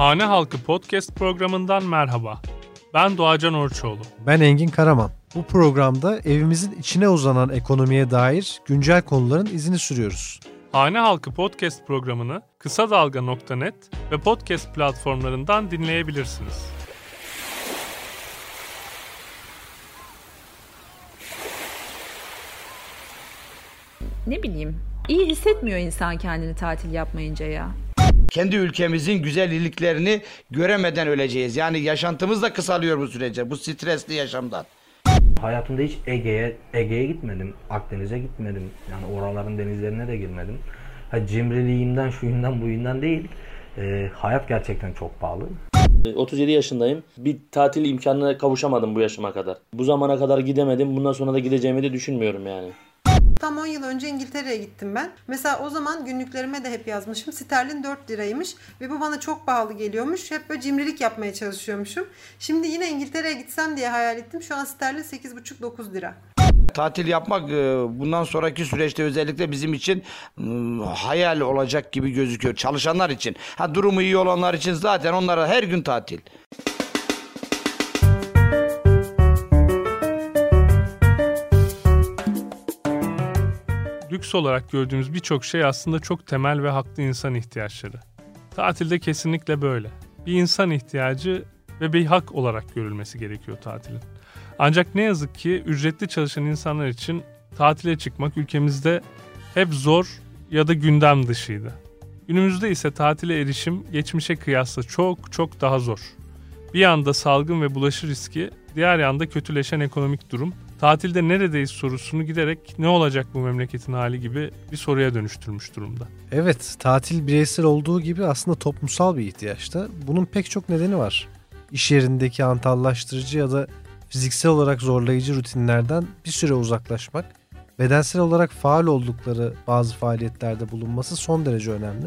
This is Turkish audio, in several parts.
Hane Halkı Podcast programından merhaba. Ben Doğacan Orçoğlu. Ben Engin Karaman. Bu programda evimizin içine uzanan ekonomiye dair güncel konuların izini sürüyoruz. Hane Halkı Podcast programını kısadalga.net ve podcast platformlarından dinleyebilirsiniz. Ne bileyim, iyi hissetmiyor insan kendini tatil yapmayınca ya. Kendi ülkemizin güzelliklerini göremeden öleceğiz. Yani yaşantımız da kısalıyor bu sürece, bu stresli yaşamdan. Hayatımda hiç Ege'ye gitmedim, Akdeniz'e gitmedim. Yani oraların denizlerine de girmedim. Cimriliğimden, şuyundan, buyundan değil. Hayat gerçekten çok pahalı. 37 yaşındayım. Bir tatil imkanına kavuşamadım bu yaşıma kadar. Bu zamana kadar gidemedim. Bundan sonra da gideceğimi de düşünmüyorum yani. Tam 10 yıl önce İngiltere'ye gittim ben. Mesela o zaman günlüklerime de hep yazmışım. Sterlin 4 liraymış ve bu bana çok pahalı geliyormuş. Hep böyle cimrilik yapmaya çalışıyormuşum. Şimdi yine İngiltere'ye gitsem diye hayal ettim. Şu an sterlin 8,5-9 lira. Tatil yapmak bundan sonraki süreçte özellikle bizim için hayal olacak gibi gözüküyor. Çalışanlar için. Durumu iyi olanlar için zaten onlara her gün tatil. Lüks olarak gördüğümüz birçok şey aslında çok temel ve haklı insan ihtiyaçları. Tatilde kesinlikle böyle. Bir insan ihtiyacı ve bir hak olarak görülmesi gerekiyor tatilin. Ancak ne yazık ki ücretli çalışan insanlar için tatile çıkmak ülkemizde hep zor ya da gündem dışıydı. Günümüzde ise tatile erişim geçmişe kıyasla çok çok daha zor. Bir yanda salgın ve bulaşı riski, diğer yanda kötüleşen ekonomik durum, tatilde neredeyiz sorusunu giderek ne olacak bu memleketin hali gibi bir soruya dönüştürmüş durumda. Evet, tatil bireysel olduğu gibi aslında toplumsal bir ihtiyaçta. Bunun pek çok nedeni var. İş yerindeki antallaştırıcı ya da fiziksel olarak zorlayıcı rutinlerden bir süre uzaklaşmak, bedensel olarak faal oldukları bazı faaliyetlerde bulunması son derece önemli.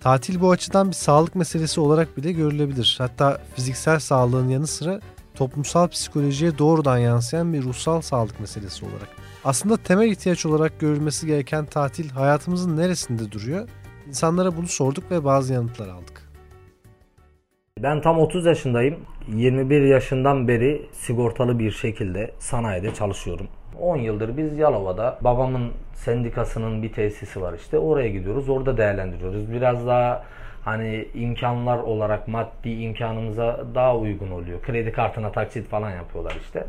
Tatil bu açıdan bir sağlık meselesi olarak bile görülebilir. Hatta fiziksel sağlığın yanı sıra toplumsal psikolojiye doğrudan yansıyan bir ruhsal sağlık meselesi olarak. Aslında temel ihtiyaç olarak görülmesi gereken tatil hayatımızın neresinde duruyor? İnsanlara bunu sorduk ve bazı yanıtlar aldık. Ben tam 30 yaşındayım. 21 yaşından beri sigortalı bir şekilde sanayide çalışıyorum. 10 yıldır biz Yalova'da babamın sendikasının bir tesisi var işte. Oraya gidiyoruz, orada değerlendiriyoruz. Biraz daha imkanlar olarak maddi imkanımıza daha uygun oluyor. Kredi kartına taksit falan yapıyorlar işte.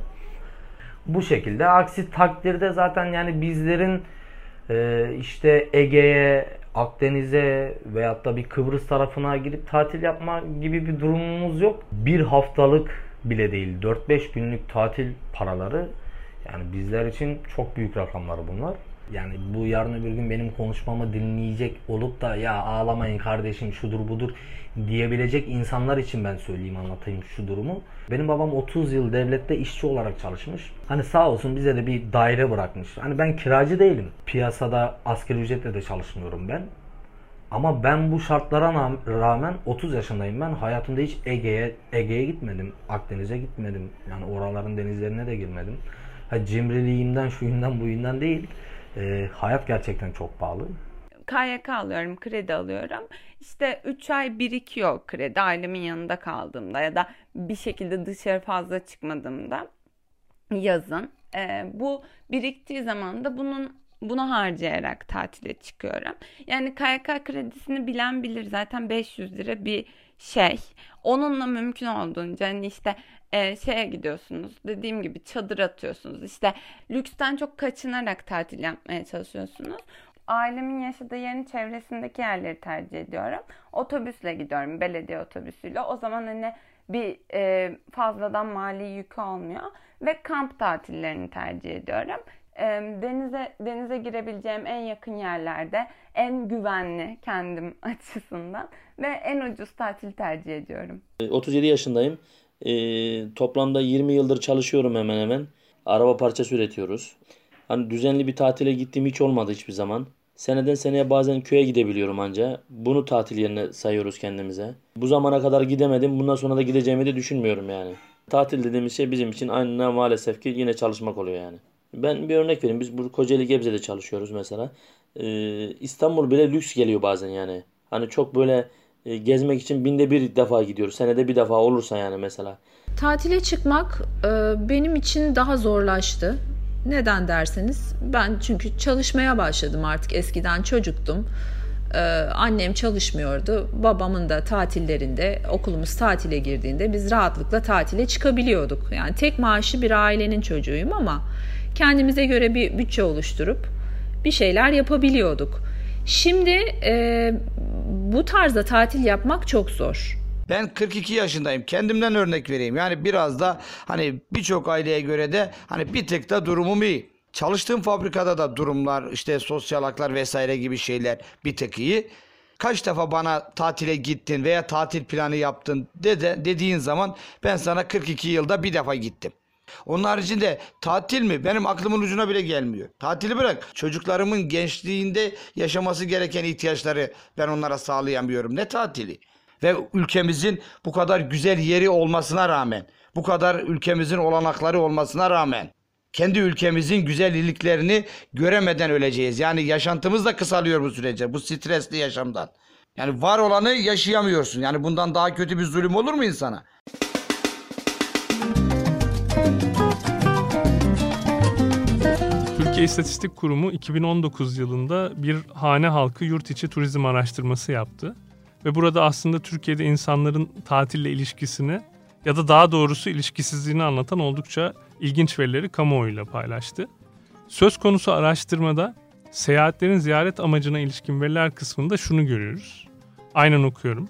Bu şekilde. Aksi takdirde zaten bizlerin Ege'ye, Akdeniz'e veyahut da bir Kıbrıs tarafına gidip tatil yapma gibi bir durumumuz yok. Bir haftalık bile değil. 4-5 günlük tatil paraları bizler için çok büyük rakamlar bunlar. Bu yarın öbür gün benim konuşmamı dinleyecek olup da ya ağlamayın kardeşim şudur budur diyebilecek insanlar için ben söyleyeyim, anlatayım şu durumu. Benim babam 30 yıl devlette işçi olarak çalışmış. Sağ olsun bize de bir daire bırakmış. Ben kiracı değilim. Piyasada asgari ücretle de çalışmıyorum ben. Ama ben bu şartlara rağmen 30 yaşındayım ben. Hayatımda hiç Ege'ye gitmedim. Akdeniz'e gitmedim. Oraların denizlerine de girmedim. Cimriliğimden, şuyundan, buyundan değil. Hayat gerçekten çok pahalı. KYK alıyorum, kredi alıyorum. 3 ay birikiyor kredi ailemin yanında kaldığımda ya da bir şekilde dışarı fazla çıkmadığımda yazın. Bu biriktiği zaman da bunu harcayarak tatile çıkıyorum. KYK kredisini bilen bilir, zaten 500 lira bir şey. Onunla mümkün olduğunca şeye gidiyorsunuz, dediğim gibi çadır atıyorsunuz, lüksten çok kaçınarak tatil yapmaya çalışıyorsunuz. Ailemin yaşadığı yerin çevresindeki yerleri tercih ediyorum. Otobüsle gidiyorum, belediye otobüsüyle. O zaman bir fazladan mali yükü olmuyor ve kamp tatillerini tercih ediyorum. Denize girebileceğim en yakın yerlerde, en güvenli kendim açısından ve en ucuz tatil tercih ediyorum. 37 yaşındayım. Toplamda 20 yıldır çalışıyorum hemen hemen. Araba parçası üretiyoruz. Düzenli bir tatile gittiğim hiç olmadı hiçbir zaman. Seneden seneye bazen köye gidebiliyorum anca. Bunu tatil yerine sayıyoruz kendimize. Bu zamana kadar gidemedim. Bundan sonra da gideceğimi de düşünmüyorum yani. Tatil dediğimiz şey bizim için aynı maalesef ki yine çalışmak oluyor yani. Ben bir örnek vereyim. Biz bu Kocaeli Gebze'de çalışıyoruz mesela. İstanbul bile lüks geliyor bazen yani. Çok böyle gezmek için binde bir defa gidiyoruz. Senede bir defa olursa yani mesela. Tatile çıkmak benim için daha zorlaştı. Neden derseniz, ben çünkü çalışmaya başladım artık. Eskiden çocuktum. Annem çalışmıyordu. Babamın da tatillerinde, okulumuz tatile girdiğinde biz rahatlıkla tatile çıkabiliyorduk. Yani tek maaşlı bir ailenin çocuğuyum ama kendimize göre bir bütçe oluşturup bir şeyler yapabiliyorduk. Şimdi bu tarzda tatil yapmak çok zor. Ben 42 yaşındayım. Kendimden örnek vereyim. Yani biraz da hani birçok aileye göre de hani bir tek de durumum iyi. Çalıştığım fabrikada da durumlar, işte sosyal haklar vesaire gibi şeyler bir tek iyi. Kaç defa bana tatile gittin veya tatil planı yaptın dediğin zaman ben sana 42 yılda bir defa gittim. Onun haricinde tatil mi? Benim aklımın ucuna bile gelmiyor. Tatili bırak. Çocuklarımın gençliğinde yaşaması gereken ihtiyaçları ben onlara sağlayamıyorum. Ne tatili? Ve ülkemizin bu kadar güzel yeri olmasına rağmen, bu kadar ülkemizin olanakları olmasına rağmen kendi ülkemizin güzelliklerini göremeden öleceğiz. Yani yaşantımız da kısalıyor bu sürece, bu stresli yaşamdan. Yani var olanı yaşayamıyorsun. Yani bundan daha kötü bir zulüm olur mu insana? Türkiye İstatistik Kurumu 2019 yılında bir hane halkı yurt içi turizm araştırması yaptı. Ve burada aslında Türkiye'de insanların tatille ilişkisini ya da daha doğrusu ilişkisizliğini anlatan oldukça ilginç verileri kamuoyuyla paylaştı. Söz konusu araştırmada seyahatlerin ziyaret amacına ilişkin veriler kısmında şunu görüyoruz. Aynen okuyorum.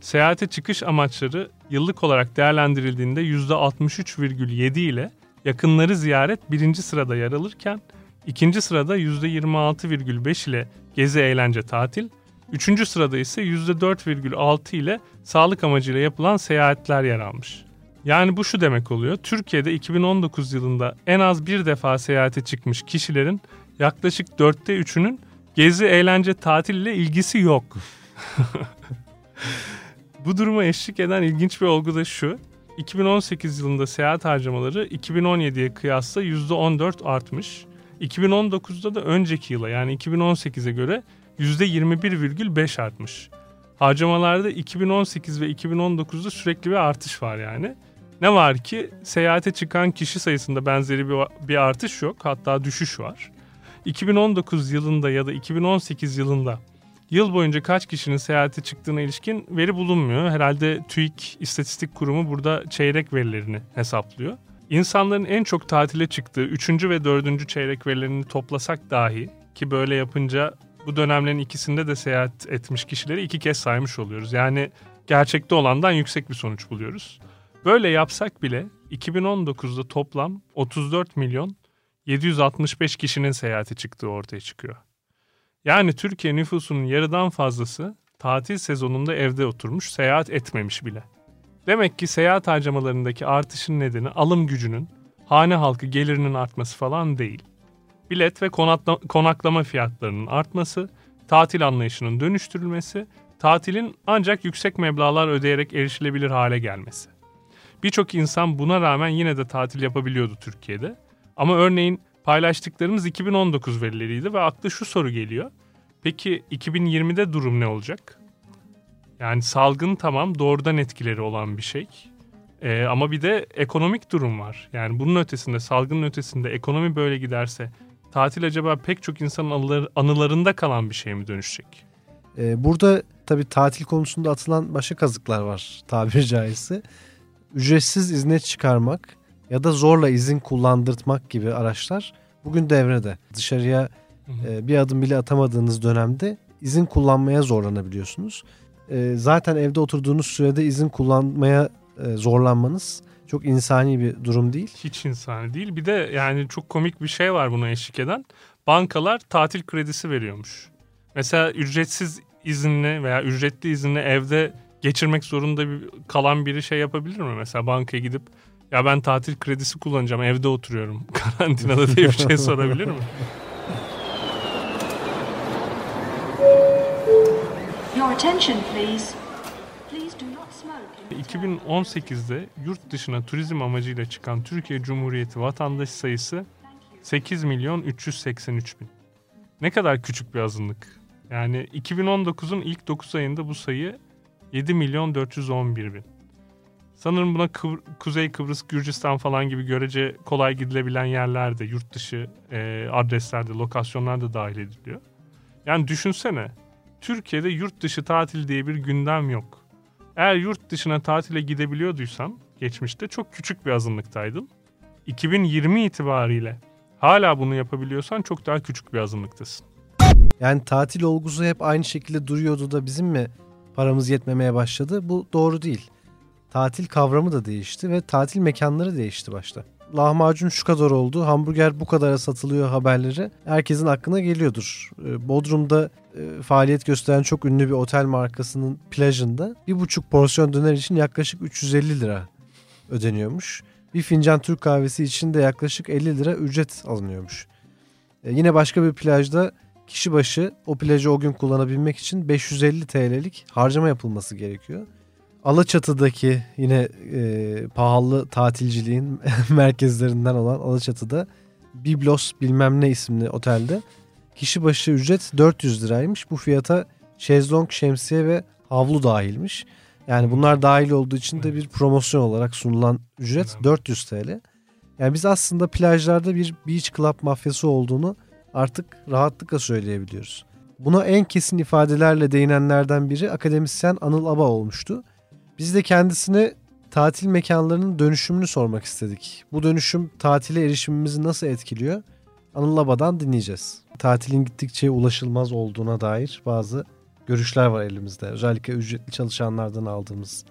Seyahate çıkış amaçları yıllık olarak değerlendirildiğinde %63,7 ile yakınları ziyaret birinci sırada yer alırken ikinci sırada %26,5 ile gezi, eğlence, tatil, üçüncü sırada ise %4,6 ile sağlık amacıyla yapılan seyahatler yer almış. Yani bu şu demek oluyor, Türkiye'de 2019 yılında en az bir defa seyahate çıkmış kişilerin yaklaşık 3/4'ünün gezi, eğlence, tatille ilgisi yok. Bu duruma eşlik eden ilginç bir olgu da şu, 2018 yılında seyahat harcamaları 2017'ye kıyasla %14 artmış. 2019'da da önceki yıla, yani 2018'e göre %21,5 artmış. Harcamalarda 2018 ve 2019'da sürekli bir artış var yani. Ne var ki seyahate çıkan kişi sayısında benzeri bir artış yok, hatta düşüş var. 2019 yılında ya da 2018 yılında yıl boyunca kaç kişinin seyahate çıktığına ilişkin veri bulunmuyor. Herhalde TÜİK İstatistik Kurumu burada çeyrek verilerini hesaplıyor. İnsanların en çok tatile çıktığı 3. ve 4. çeyrek verilerini toplasak dahi, ki böyle yapınca bu dönemlerin ikisinde de seyahat etmiş kişileri 2 kez saymış oluyoruz. Yani gerçekte olandan yüksek bir sonuç buluyoruz. Böyle yapsak bile 2019'da toplam 34.765 kişinin seyahate çıktığı ortaya çıkıyor. Yani Türkiye nüfusunun yarıdan fazlası tatil sezonunda evde oturmuş, seyahat etmemiş bile. Demek ki seyahat harcamalarındaki artışın nedeni alım gücünün, hane halkı gelirinin artması falan değil. Bilet ve konaklama fiyatlarının artması, tatil anlayışının dönüştürülmesi, tatilin ancak yüksek meblağlar ödeyerek erişilebilir hale gelmesi. Birçok insan buna rağmen yine de tatil yapabiliyordu Türkiye'de. Ama örneğin paylaştıklarımız 2019 verileriydi ve akla şu soru geliyor. Peki 2020'de durum ne olacak? Yani salgın tamam, doğrudan etkileri olan bir şey. Ama bir de ekonomik durum var. Yani bunun ötesinde, salgının ötesinde ekonomi böyle giderse tatil acaba pek çok insanın anılarında kalan bir şey mi dönüşecek? Burada tabii tatil konusunda atılan başka kazıklar var tabiri caizse. Ücretsiz izne çıkarmak ya da zorla izin kullandırtmak gibi araçlar bugün devrede. Dışarıya bir adım bile atamadığınız dönemde izin kullanmaya zorlanabiliyorsunuz. Zaten evde oturduğunuz sürede izin kullanmaya zorlanmanız çok insani bir durum değil. Hiç insani değil. Bir de yani çok komik bir şey var buna eşlik eden. Bankalar tatil kredisi veriyormuş. Mesela ücretsiz izinle veya ücretli izinle evde geçirmek zorunda kalan biri şey yapabilir mi? Mesela bankaya gidip ya ben tatil kredisi kullanacağım, evde oturuyorum, karantinada diye bir şey sorabilir mi? Your attention please. 2018'de yurt dışına turizm amacıyla çıkan Türkiye Cumhuriyeti vatandaş sayısı 8.383.000. Ne kadar küçük bir azınlık. Yani 2019'un ilk 9 ayında bu sayı 7.411.000. Sanırım buna Kuzey Kıbrıs, Gürcistan falan gibi görece kolay gidilebilen yerlerde, yurt dışı adreslerde, lokasyonlarda dahil ediliyor. Yani düşünsene, Türkiye'de yurt dışı tatil diye bir gündem yok. Eğer yurt dışına tatile gidebiliyorduysam geçmişte çok küçük bir azınlıktaydım. 2020 itibariyle hala bunu yapabiliyorsan çok daha küçük bir azınlıktasın. Yani tatil olgusu hep aynı şekilde duruyordu da bizim mi paramız yetmemeye başladı? Bu doğru değil. Tatil kavramı da değişti ve tatil mekanları değişti başta. Lahmacun şu kadar oldu, hamburger bu kadara satılıyor haberleri herkesin aklına geliyordur. Bodrum'da faaliyet gösteren çok ünlü bir otel markasının plajında 1,5 porsiyon döner için yaklaşık 350 lira ödeniyormuş. Bir fincan Türk kahvesi için de yaklaşık 50 lira ücret alınıyormuş. Yine başka bir plajda kişi başı o plajı o gün kullanabilmek için 550 TL'lik harcama yapılması gerekiyor. Alaçatı'daki yine pahalı tatilciliğin merkezlerinden olan Alaçatı'da Biblos bilmem ne isimli otelde kişi başı ücret 400 liraymış. Bu fiyata şezlong, şemsiye ve havlu dahilmiş. Yani bunlar dahil olduğu için de bir promosyon olarak sunulan ücret 400 TL. Yani biz aslında plajlarda bir beach club mafyası olduğunu artık rahatlıkla söyleyebiliyoruz. Buna en kesin ifadelerle değinenlerden biri akademisyen Anıl Aba olmuştu. Biz de kendisine tatil mekanlarının dönüşümünü sormak istedik. Bu dönüşüm tatile erişimimizi nasıl etkiliyor? Anıl Aba'dan dinleyeceğiz. Tatilin gittikçe ulaşılmaz olduğuna dair bazı görüşler var elimizde. Özellikle ücretli çalışanlardan aldığımız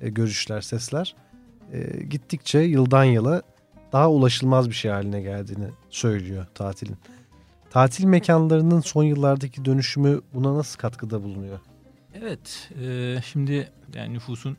görüşler, sesler gittikçe yıldan yıla daha ulaşılmaz bir şey haline geldiğini söylüyor tatilin. Tatil mekanlarının son yıllardaki dönüşümü buna nasıl katkıda bulunuyor? Evet, şimdi yani nüfusun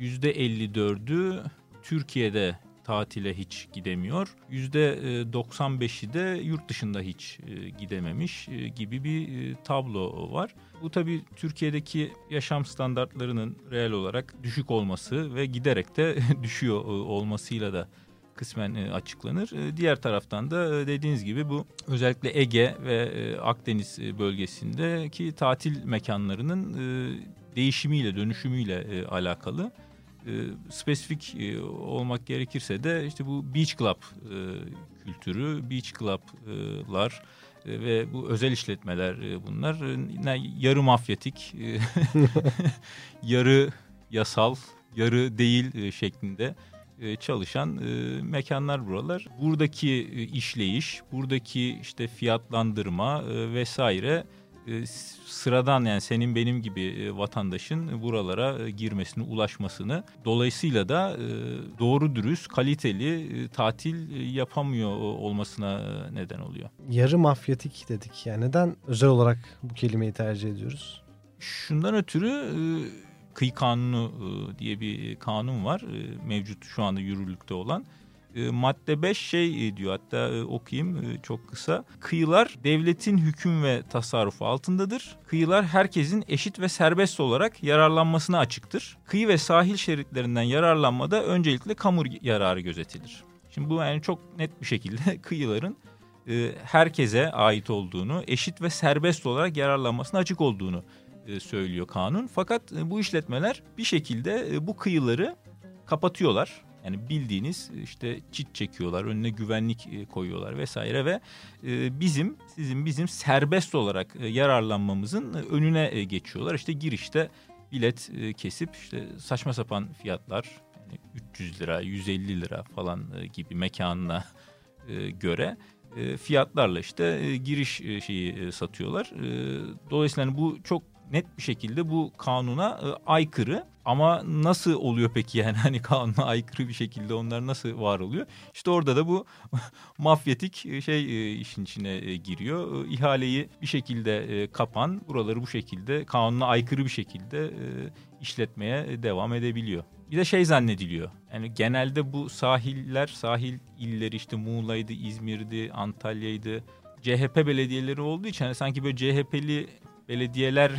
%54'ü Türkiye'de tatile hiç gidemiyor. %95'i de yurt dışında hiç gidememiş gibi bir tablo var. Bu tabii Türkiye'deki yaşam standartlarının reel olarak düşük olması ve giderek de düşüyor olmasıyla da kısmen açıklanır. Diğer taraftan da dediğiniz gibi bu özellikle Ege ve Akdeniz bölgesindeki tatil mekanlarının değişimiyle, dönüşümüyle alakalı. Spesifik olmak gerekirse de işte bu beach club kültürü, beach club'lar ve bu özel işletmeler bunlar yarı mafyatik, yarı yasal, yarı değil şeklinde çalışan mekanlar buralar. Buradaki işleyiş, buradaki işte fiyatlandırma vesaire sıradan yani senin benim gibi vatandaşın buralara girmesini, ulaşmasını dolayısıyla da doğru dürüst, kaliteli tatil yapamıyor olmasına neden oluyor. Yarı mafyatik dedik. Yani neden özel olarak bu kelimeyi tercih ediyoruz? Şundan ötürü Kıyı kanunu diye bir kanun var mevcut şu anda yürürlükte olan. Madde 5 şey diyor, hatta okuyayım çok kısa. Kıyılar devletin hüküm ve tasarrufu altındadır. Kıyılar herkesin eşit ve serbest olarak yararlanmasına açıktır. Kıyı ve sahil şeritlerinden yararlanmada öncelikle kamu yararı gözetilir. Şimdi bu yani çok net bir şekilde kıyıların herkese ait olduğunu, eşit ve serbest olarak yararlanmasına açık olduğunu söylüyor kanun. Fakat bu işletmeler bir şekilde bu kıyıları kapatıyorlar. Yani bildiğiniz işte çit çekiyorlar, önüne güvenlik koyuyorlar vesaire ve bizim, sizin serbest olarak yararlanmamızın önüne geçiyorlar. İşte girişte bilet kesip işte saçma sapan fiyatlar, yani 300 lira, 150 lira falan gibi mekanına göre fiyatlarla işte giriş şeyi satıyorlar. Dolayısıyla bu çok net bir şekilde bu kanuna aykırı. Ama nasıl oluyor peki yani hani kanuna aykırı bir şekilde onlar nasıl var oluyor? İşte orada da bu mafyatik şey işin içine giriyor. İhaleyi bir şekilde kapan, buraları bu şekilde kanuna aykırı bir şekilde işletmeye devam edebiliyor. Bir de şey zannediliyor. Yani genelde bu sahiller, sahil illeri işte Muğla'ydı, İzmir'di, Antalya'ydı. CHP belediyeleri olduğu için hani sanki böyle CHP'li belediyeler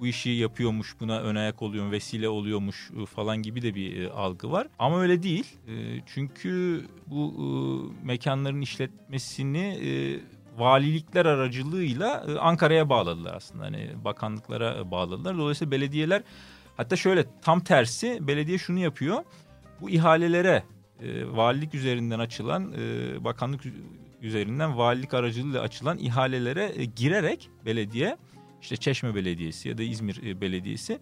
bu işi yapıyormuş, buna ön ayak oluyor, vesile oluyormuş falan gibi de bir algı var. Ama öyle değil. Çünkü bu mekanların işletmesini valilikler aracılığıyla Ankara'ya bağladılar aslında. Hani bakanlıklara bağladılar. Dolayısıyla belediyeler Hatta şöyle, tam tersi, belediye şunu yapıyor. Bu ihalelere valilik üzerinden açılan, bakanlık üzerinden valilik aracılığıyla açılan ihalelere girerek belediye, işte Çeşme Belediyesi ya da İzmir Belediyesi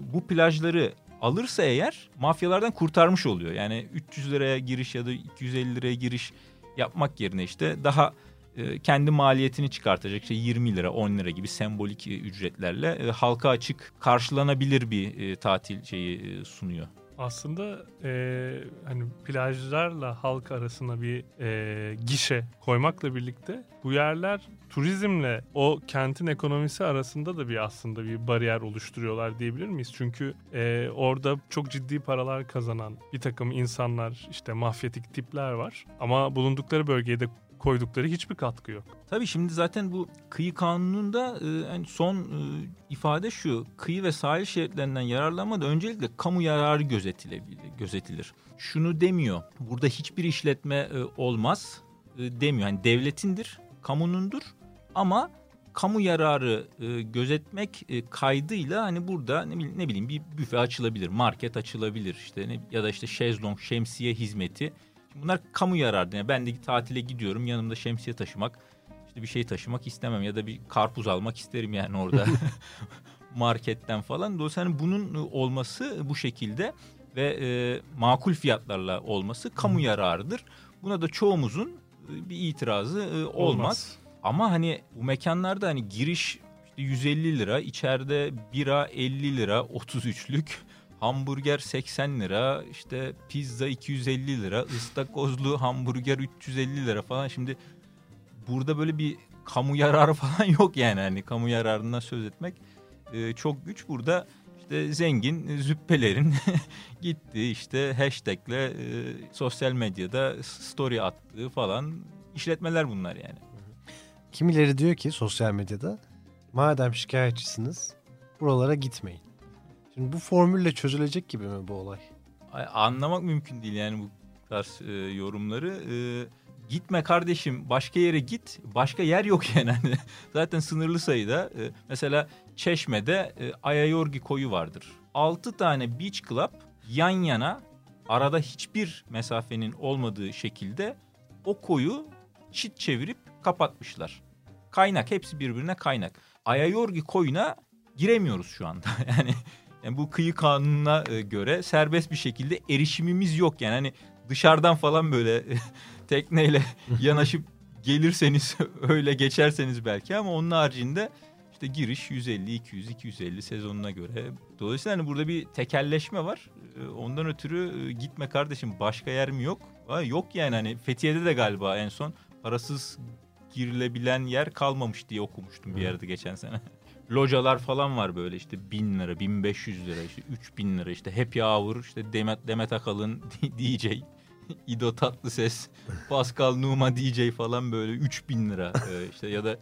bu plajları alırsa eğer mafyalardan kurtarmış oluyor. Yani 300 liraya giriş ya da 250 liraya giriş yapmak yerine işte daha kendi maliyetini çıkartacak, işte 20 lira, 10 lira gibi sembolik ücretlerle halka açık, karşılanabilir bir tatil şeyi sunuyor. Aslında hani plajlarla halk arasına bir gişe koymakla birlikte bu yerler turizmle o kentin ekonomisi arasında da bir aslında bir bariyer oluşturuyorlar diyebilir miyiz? Çünkü orada çok ciddi paralar kazanan bir takım insanlar, işte mafyatik tipler var ama bulundukları bölgeye de koydukları hiçbir katkı yok. Tabii şimdi zaten bu kıyı kanununda son ifade şu: kıyı ve sahil şeritlerinden yararlanmada öncelikle kamu yararı gözetilir. Şunu demiyor, burada hiçbir işletme olmaz demiyor. Yani devletindir, kamunundur ama kamu yararı gözetmek kaydıyla hani burada ne bileyim bir büfe açılabilir, market açılabilir, işte ya da işte şezlong, şemsiye hizmeti. Bunlar kamu yararı. Yani ben de tatile gidiyorum, yanımda şemsiye taşımak, işte bir şey taşımak istemem ya da bir karpuz almak isterim yani orada marketten falan. Dolayısıyla bunun olması bu şekilde ve makul fiyatlarla olması kamu yararıdır. Buna da çoğumuzun bir itirazı olmaz. Ama hani bu mekanlarda hani giriş işte 150 lira, içeride bira 50 lira, 33'lük. Hamburger 80 lira, işte pizza 250 lira, ıstakozlu hamburger 350 lira falan. Şimdi burada böyle bir kamu yararı falan yok yani. Hani kamu yararından söz etmek çok güç. Burada işte zengin züppelerin gittiği, işte hashtagle sosyal medyada story attığı falan işletmeler bunlar yani. Kimileri diyor ki sosyal medyada, madem şikayetçisiniz buralara gitmeyin. Şimdi bu formülle çözülecek gibi mi bu olay? Anlamak mümkün değil yani bu tarz yorumları. Gitme kardeşim, başka yere git. Başka yer yok yani. Zaten sınırlı sayıda. Mesela Çeşme'de Ayayorgi koyu vardır. 6 tane beach club yan yana, arada hiçbir mesafenin olmadığı şekilde o koyu çit çevirip kapatmışlar. Kaynak, hepsi birbirine kaynak. Ayayorgi koyuna giremiyoruz şu anda yani. Yani bu kıyı kanununa göre serbest bir şekilde erişimimiz yok. Yani hani dışarıdan falan böyle tekneyle yanaşıp gelirseniz öyle geçerseniz belki, ama onun haricinde işte giriş 150, 200, 250 sezonuna göre. Dolayısıyla hani burada bir tekelleşme var. Ondan ötürü gitme kardeşim, başka yer mi yok? Yok yani, hani Fethiye'de de galiba en son parasız girilebilen yer kalmamış diye okumuştum bir yerde geçen sene. Localar falan var böyle, işte 1000 lira, 1500 lira, işte 3000 lira, işte Happy Hour, işte Demet Akalın DJ, İdo Tatlıses, Pascal Numa DJ falan, böyle 3000 lira işte ya da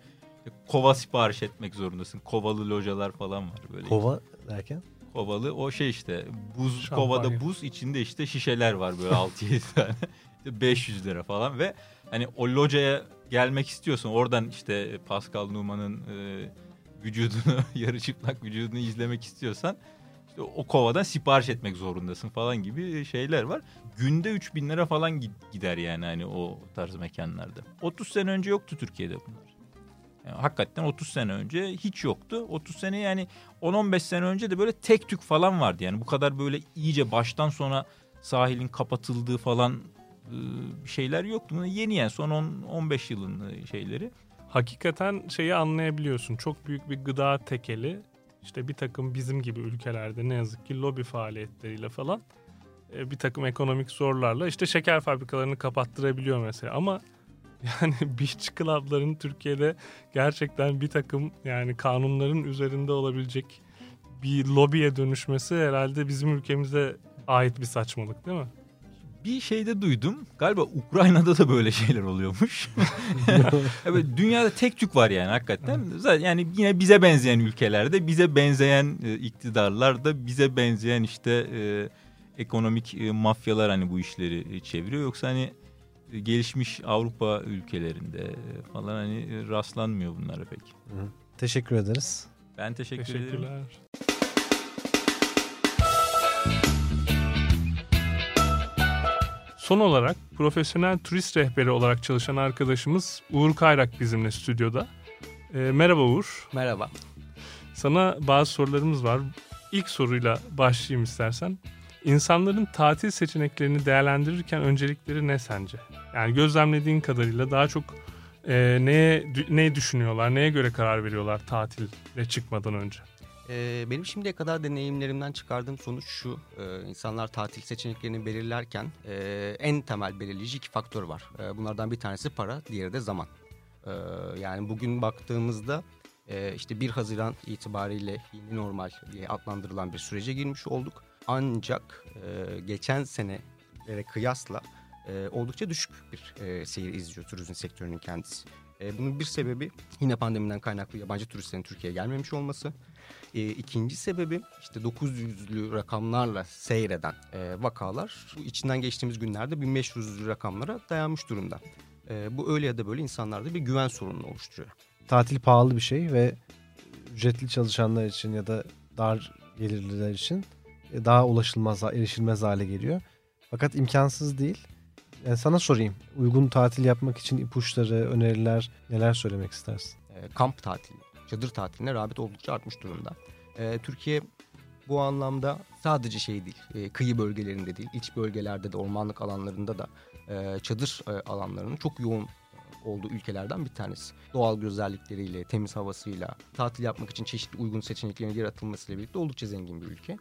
kova sipariş etmek zorundasın. Kovalı localar falan var böyle. Kova derken? Kovalı o şey işte buz, şampanya. Kovada buz, içinde işte şişeler var böyle 6-7 tane. 500 lira falan ve hani o locaya gelmek istiyorsan oradan işte Pascal Numa'nın yarı çıplak vücudunu izlemek istiyorsan işte o kovadan sipariş etmek zorundasın falan gibi şeyler var. Günde 3000 lira falan gider yani hani o tarz mekanlarda. 30 sene önce yoktu Türkiye'de bunlar. Yani hakikaten 30 sene önce hiç yoktu. 30 sene yani 10-15 sene önce de böyle tek tük falan vardı. Yani bu kadar böyle iyice baştan sona sahilin kapatıldığı falan şeyler yoktu. Bunlar yeni yani son 10-15 yılın şeyleri. Hakikaten şeyi anlayabiliyorsun. Çok büyük bir gıda tekeli, işte bir takım bizim gibi ülkelerde ne yazık ki lobi faaliyetleriyle falan bir takım ekonomik zorlarla işte şeker fabrikalarını kapattırabiliyor mesela. Ama yani beach club'ların Türkiye'de gerçekten bir takım yani kanunların üzerinde olabilecek bir lobiye dönüşmesi herhalde bizim ülkemize ait bir saçmalık değil mi? Bir şeyde duydum. Galiba Ukrayna'da da böyle şeyler oluyormuş. Evet, dünyada tek tük var yani hakikaten. Zaten yani yine bize benzeyen ülkelerde, bize benzeyen iktidarlarda, bize benzeyen işte ekonomik mafyalar hani bu işleri çeviriyor. Yoksa hani gelişmiş Avrupa ülkelerinde falan hani rastlanmıyor bunlara pek. Teşekkür ederiz. Ben teşekkür ederim. Son olarak profesyonel turist rehberi olarak çalışan arkadaşımız Uğur Kayrak bizimle stüdyoda. Merhaba Uğur. Merhaba. Sana bazı sorularımız var. İlk soruyla başlayayım istersen. İnsanların tatil seçeneklerini değerlendirirken öncelikleri ne sence? Yani gözlemlediğin kadarıyla daha çok neye düşünüyorlar, neye göre karar veriyorlar tatile çıkmadan önce? Benim şimdiye kadar deneyimlerimden çıkardığım sonuç şu: insanlar tatil seçeneklerini belirlerken en temel belirleyici iki faktör var. Bunlardan bir tanesi para, diğeri de zaman. Yani bugün baktığımızda işte 1 Haziran itibariyle yeni normal diye adlandırılan bir sürece girmiş olduk. Ancak geçen senelere kıyasla oldukça düşük bir seyir izliyor turizm sektörünün kendisi. Bunun bir sebebi yine pandemiden kaynaklı yabancı turistlerin Türkiye'ye gelmemiş olması. İkinci sebebi işte 900'lü rakamlarla seyreden vakalar içinden geçtiğimiz günlerde 1500'lü rakamlara dayanmış durumda. Bu öyle ya da böyle insanlarda bir güven sorununu oluşturuyor. Tatil pahalı bir şey ve ücretli çalışanlar için ya da dar gelirliler için daha ulaşılmaz, erişilmez hale geliyor. Fakat imkansız değil. Yani sana sorayım, uygun tatil yapmak için ipuçları, öneriler, neler söylemek istersin? Kamp tatili, çadır tatiline rağbet oldukça artmış durumda. Türkiye bu anlamda sadece şey değil, kıyı bölgelerinde değil, iç bölgelerde de, ormanlık alanlarında da çadır alanlarının çok yoğun olduğu ülkelerden bir tanesi. Doğal güzellikleriyle, temiz havasıyla, tatil yapmak için çeşitli uygun seçeneklerin yaratılmasıyla birlikte oldukça zengin bir ülke.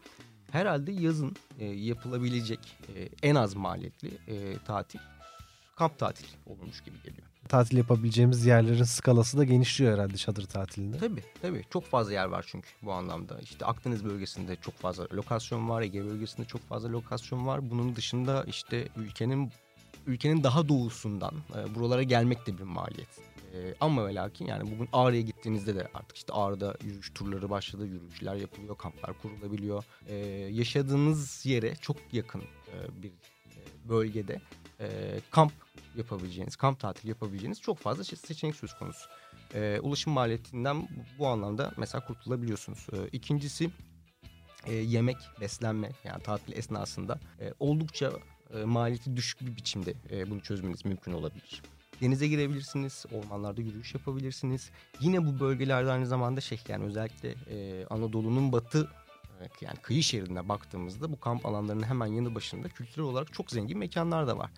Herhalde yazın yapılabilecek en az maliyetli tatil kamp tatili olmuş gibi geliyor. Tatil yapabileceğimiz yerlerin skalası da genişliyor herhalde çadır tatilinde. Tabii. Çok fazla yer var çünkü bu anlamda. İşte Akdeniz bölgesinde çok fazla lokasyon var, Ege bölgesinde çok fazla lokasyon var. Bunun dışında işte ülkenin daha doğusundan buralara gelmek de bir maliyet. Ama ve lakin yani bugün Ağrı'ya gittiğinizde de artık işte Ağrı'da yürüyüş turları başladı, yürüyüşler yapılıyor, kamplar kurulabiliyor. Yaşadığınız yere çok yakın bir bölgede kamp yapabileceğiniz, kamp tatili yapabileceğiniz çok fazla seçenek söz konusu. Ulaşım maliyetinden bu anlamda mesela kurtulabiliyorsunuz. İkincisi yemek, beslenme, yani tatil esnasında oldukça maliyeti düşük bir biçimde bunu çözmeniz mümkün olabilir. Denize girebilirsiniz, ormanlarda yürüyüş yapabilirsiniz. Yine bu bölgelerde aynı zamanda yani özellikle Anadolu'nun batı yani kıyı şeridine baktığımızda bu kamp alanlarının hemen yanı başında kültürel olarak çok zengin mekanlar da var.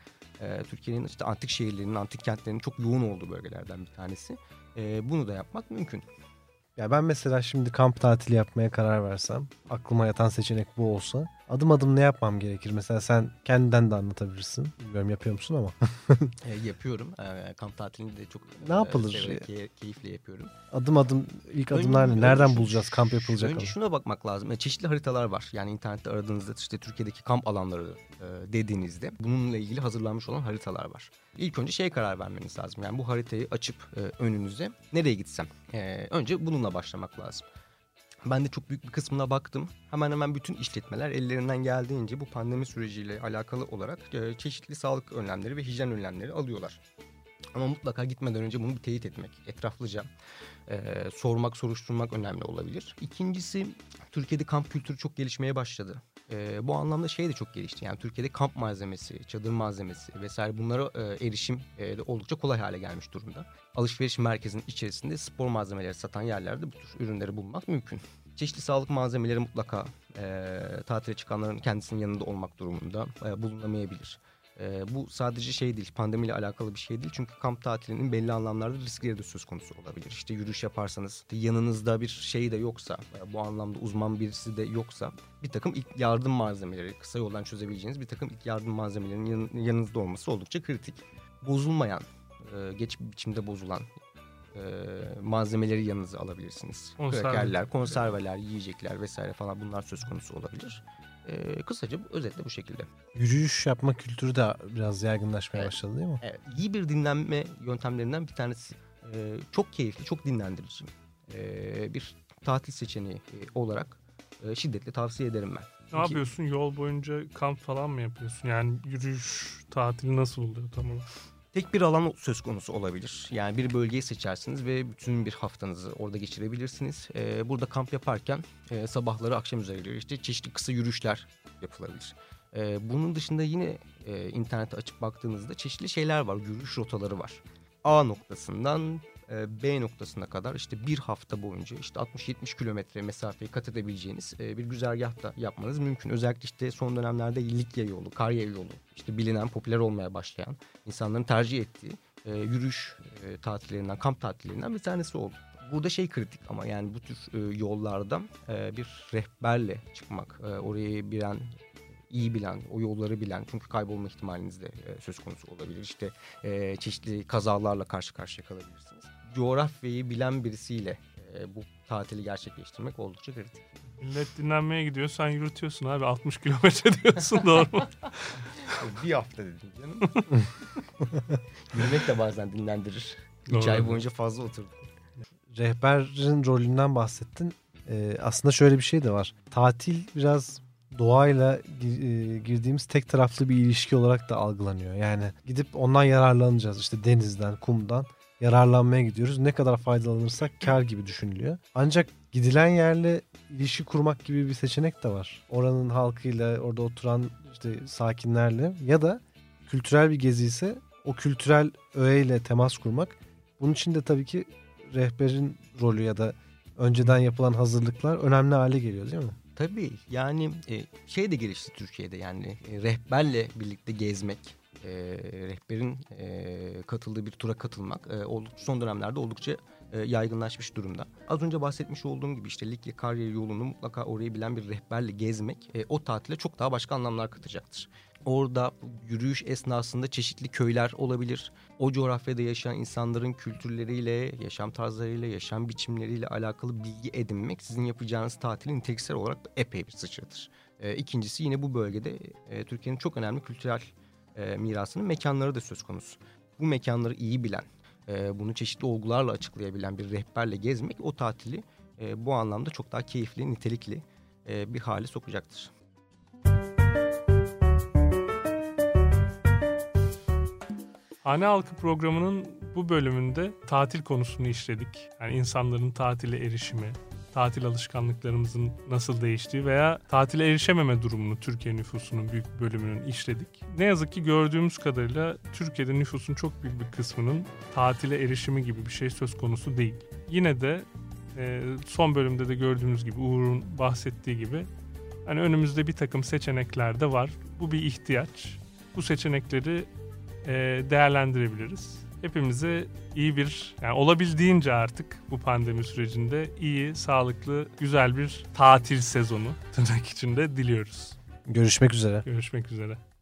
Türkiye'nin işte antik şehirlerinin, antik kentlerinin çok yoğun olduğu bölgelerden bir tanesi. Bunu da yapmak mümkün. Ya ben mesela şimdi kamp tatili yapmaya karar versem, aklıma yatan seçenek bu olsa adım adım ne yapmam gerekir? Mesela sen kendinden de anlatabilirsin. Bilmiyorum yapıyor musun ama. Yapıyorum. Kamp tatilini de çok ne yapılır? Keyifle yapıyorum. Adım adım ilk adımlar ne? Nereden bulacağız kamp yapılacak? Önce şuna bakmak lazım. Çeşitli haritalar var. Yani internette aradığınızda işte Türkiye'deki kamp alanları dediğinizde bununla ilgili hazırlanmış olan haritalar var. İlk önce karar vermeniz lazım. Yani bu haritayı açıp önünüze nereye gitsem? Önce bununla başlamak lazım. Ben de çok büyük bir kısmına baktım. Hemen bütün işletmeler ellerinden geldiğince bu pandemi süreciyle alakalı olarak çeşitli sağlık önlemleri ve hijyen önlemleri alıyorlar. Ama mutlaka gitmeden önce bunu bir teyit etmek, etraflıca sormak, soruşturmak önemli olabilir. İkincisi, Türkiye'de kamp kültürü çok gelişmeye başladı. Bu anlamda de çok gelişti. Yani Türkiye'de kamp malzemesi, çadır malzemesi vesaire bunlara erişim de oldukça kolay hale gelmiş durumda. Alışveriş merkezinin içerisinde spor malzemeleri satan yerlerde bu tür ürünleri bulmak mümkün. Çeşitli sağlık malzemeleri mutlaka tatile çıkanların kendisinin yanında olmak durumunda bulunamayabilir. Bu sadece değil, pandemiyle alakalı bir şey değil. Çünkü kamp tatilinin belli anlamlarda riskleri de söz konusu olabilir. İşte yürüyüş yaparsanız, yanınızda bir de yoksa, bu anlamda uzman birisi de yoksa bir takım ilk yardım malzemeleri, kısa yoldan çözebileceğiniz bir takım ilk yardım malzemelerinin yanınızda olması oldukça kritik. Bozulmayan, geç biçimde bozulan malzemeleri yanınıza alabilirsiniz. Krakerler, konserveler, yiyecekler vesaire falan bunlar söz konusu olabilir. Kısaca özetle bu şekilde. Yürüyüş yapma kültürü de biraz yaygınlaşmaya başladı değil mi? Evet. İyi bir dinlenme yöntemlerinden bir tanesi. Çok keyifli, çok dinlendirici. Bir tatil seçeneği olarak şiddetle tavsiye ederim ben. Ne yapıyorsun? Yol boyunca kamp falan mı yapıyorsun? Yani yürüyüş tatili nasıl oluyor tam olarak? Tek bir alan söz konusu olabilir. Yani bir bölgeyi seçersiniz ve bütün bir haftanızı orada geçirebilirsiniz. Burada kamp yaparken sabahları akşam üzeri çeşitli kısa yürüyüşler yapılabilir. Bunun dışında yine internete açıp baktığınızda çeşitli şeyler var, yürüyüş rotaları var. A noktasından B noktasına kadar işte bir hafta boyunca işte 60-70 kilometre mesafeyi kat edebileceğiniz bir güzergah da yapmanız mümkün. Özellikle işte son dönemlerde Likya yolu, Karya yolu, işte bilinen, popüler olmaya başlayan, insanların tercih ettiği yürüyüş tatillerinden, kamp tatillerinden bir tanesi oldu. Burada şey kritik ama, yani bu tür yollarda bir rehberle çıkmak, orayı bilen, iyi bilen, o yolları bilen, çünkü kaybolma ihtimaliniz de söz konusu olabilir. İşte çeşitli kazalarla karşı karşıya kalabilirsiniz. Coğrafyayı bilen birisiyle bu tatili gerçekleştirmek oldukça kritik. Millet dinlenmeye gidiyor, sen yürütüyorsun abi, 60 kilometre diyorsun, doğru mu? Bir hafta dedim canım. Yürümek de bazen dinlendirir. 3 ay boyunca fazla oturdum. Rehberin rolünden bahsettin. Aslında şöyle bir şey de var. Tatil biraz doğayla girdiğimiz tek taraflı bir ilişki olarak da algılanıyor. Yani gidip ondan yararlanacağız. İşte denizden, kumdan yararlanmaya gidiyoruz. Ne kadar faydalanırsak kar gibi düşünülüyor. Ancak gidilen yerle ilişki kurmak gibi bir seçenek de var. Oranın halkıyla, orada oturan işte sakinlerle, ya da kültürel bir gezi ise o kültürel öğeyle temas kurmak. Bunun için de tabii ki rehberin rolü ya da önceden yapılan hazırlıklar önemli hale geliyor, değil mi? Tabii, yani şey de gelişti Türkiye'de, yani rehberle birlikte gezmek, rehberin katıldığı bir tura katılmak son dönemlerde oldukça yaygınlaşmış durumda. Az önce bahsetmiş olduğum gibi işte Likya, Karya yolunu mutlaka orayı bilen bir rehberle gezmek o tatile çok daha başka anlamlar katacaktır. Orada yürüyüş esnasında çeşitli köyler olabilir. O coğrafyada yaşayan insanların kültürleriyle, yaşam tarzlarıyla, yaşam biçimleriyle alakalı bilgi edinmek sizin yapacağınız tatilin niteliksel olarak epey bir sıçratır. İkincisi, yine bu bölgede Türkiye'nin çok önemli kültürel mirasının mekanları da söz konusu. Bu mekanları iyi bilen, bunu çeşitli olgularla açıklayabilen bir rehberle gezmek o tatili bu anlamda çok daha keyifli, nitelikli bir hale sokacaktır. Hane Halkı programının bu bölümünde tatil konusunu işledik. Yani insanların tatile erişimi, tatil alışkanlıklarımızın nasıl değiştiği veya tatile erişememe durumunu Türkiye nüfusunun büyük bir bölümünün işledik. Ne yazık ki gördüğümüz kadarıyla Türkiye'de nüfusun çok büyük bir kısmının tatile erişimi gibi bir şey söz konusu değil. Yine de son bölümde de gördüğümüz gibi, Uğur'un bahsettiği gibi, hani önümüzde bir takım seçenekler de var. Bu bir ihtiyaç. Bu seçenekleri değerlendirebiliriz. Hepimize iyi bir, yani olabildiğince artık bu pandemi sürecinde iyi, sağlıklı, güzel bir tatil sezonu tırnak içinde diliyoruz. Görüşmek üzere.